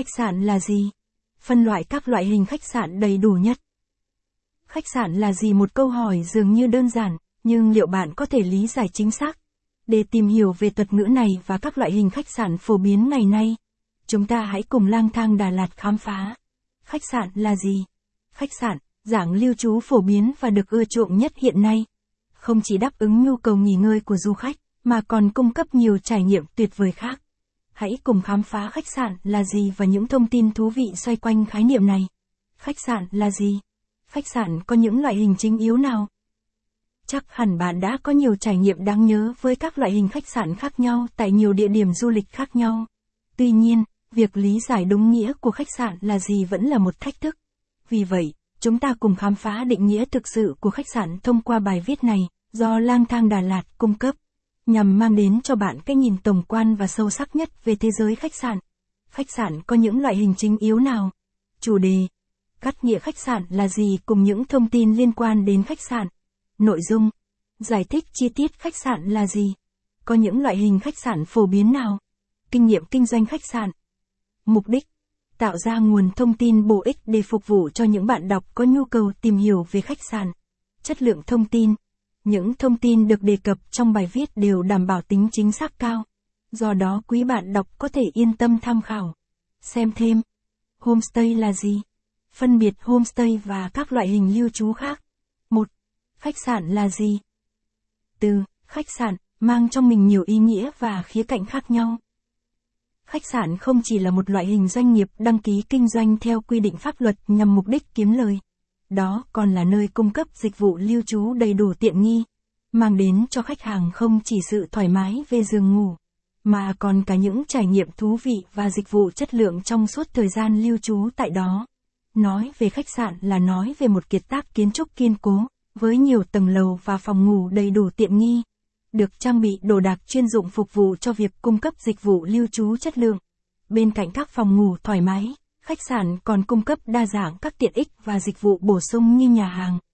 Khách sạn là gì? Phân loại các loại hình khách sạn đầy đủ nhất. Khách sạn là gì? Một câu hỏi dường như đơn giản, nhưng liệu bạn có thể lý giải chính xác? Để tìm hiểu về thuật ngữ này và các loại hình khách sạn phổ biến ngày nay, chúng ta hãy cùng lang thang Đà Lạt khám phá. Khách sạn là gì? Khách sạn, dạng lưu trú phổ biến và được ưa chuộng nhất hiện nay, không chỉ đáp ứng nhu cầu nghỉ ngơi của du khách, mà còn cung cấp nhiều trải nghiệm tuyệt vời khác. Hãy cùng khám phá khách sạn là gì và những thông tin thú vị xoay quanh khái niệm này. Khách sạn là gì? Khách sạn có những loại hình chính yếu nào? Chắc hẳn bạn đã có nhiều trải nghiệm đáng nhớ với các loại hình khách sạn khác nhau tại nhiều địa điểm du lịch khác nhau. Tuy nhiên, việc lý giải đúng nghĩa của khách sạn là gì vẫn là một thách thức. Vì vậy, chúng ta cùng khám phá định nghĩa thực sự của khách sạn thông qua bài viết này, do Lang Thang Đà Lạt cung cấp, nhằm mang đến cho bạn cái nhìn tổng quan và sâu sắc nhất về thế giới khách sạn. Khách sạn có những loại hình chính yếu nào? Chủ đề, cắt nghĩa khách sạn là gì cùng những thông tin liên quan đến khách sạn. Nội dung, giải thích chi tiết khách sạn là gì? Có những loại hình khách sạn phổ biến nào? Kinh nghiệm kinh doanh khách sạn. Mục đích, tạo ra nguồn thông tin bổ ích để phục vụ cho những bạn đọc có nhu cầu tìm hiểu về khách sạn. Chất lượng thông tin, những thông tin được đề cập trong bài viết đều đảm bảo tính chính xác cao. Do đó quý bạn đọc có thể yên tâm tham khảo. Xem thêm, homestay là gì? Phân biệt homestay và các loại hình lưu trú khác. 1. Khách sạn là gì? Từ khách sạn mang trong mình nhiều ý nghĩa và khía cạnh khác nhau. Khách sạn không chỉ là một loại hình doanh nghiệp đăng ký kinh doanh theo quy định pháp luật nhằm mục đích kiếm lời. Đó còn là nơi cung cấp dịch vụ lưu trú đầy đủ tiện nghi, mang đến cho khách hàng không chỉ sự thoải mái về giường ngủ, mà còn cả những trải nghiệm thú vị và dịch vụ chất lượng trong suốt thời gian lưu trú tại đó. Nói về khách sạn là nói về một kiệt tác kiến trúc kiên cố, với nhiều tầng lầu và phòng ngủ đầy đủ tiện nghi, được trang bị đồ đạc chuyên dụng phục vụ cho việc cung cấp dịch vụ lưu trú chất lượng. Bên cạnh các phòng ngủ thoải mái, khách sạn còn cung cấp đa dạng các tiện ích và dịch vụ bổ sung như nhà hàng,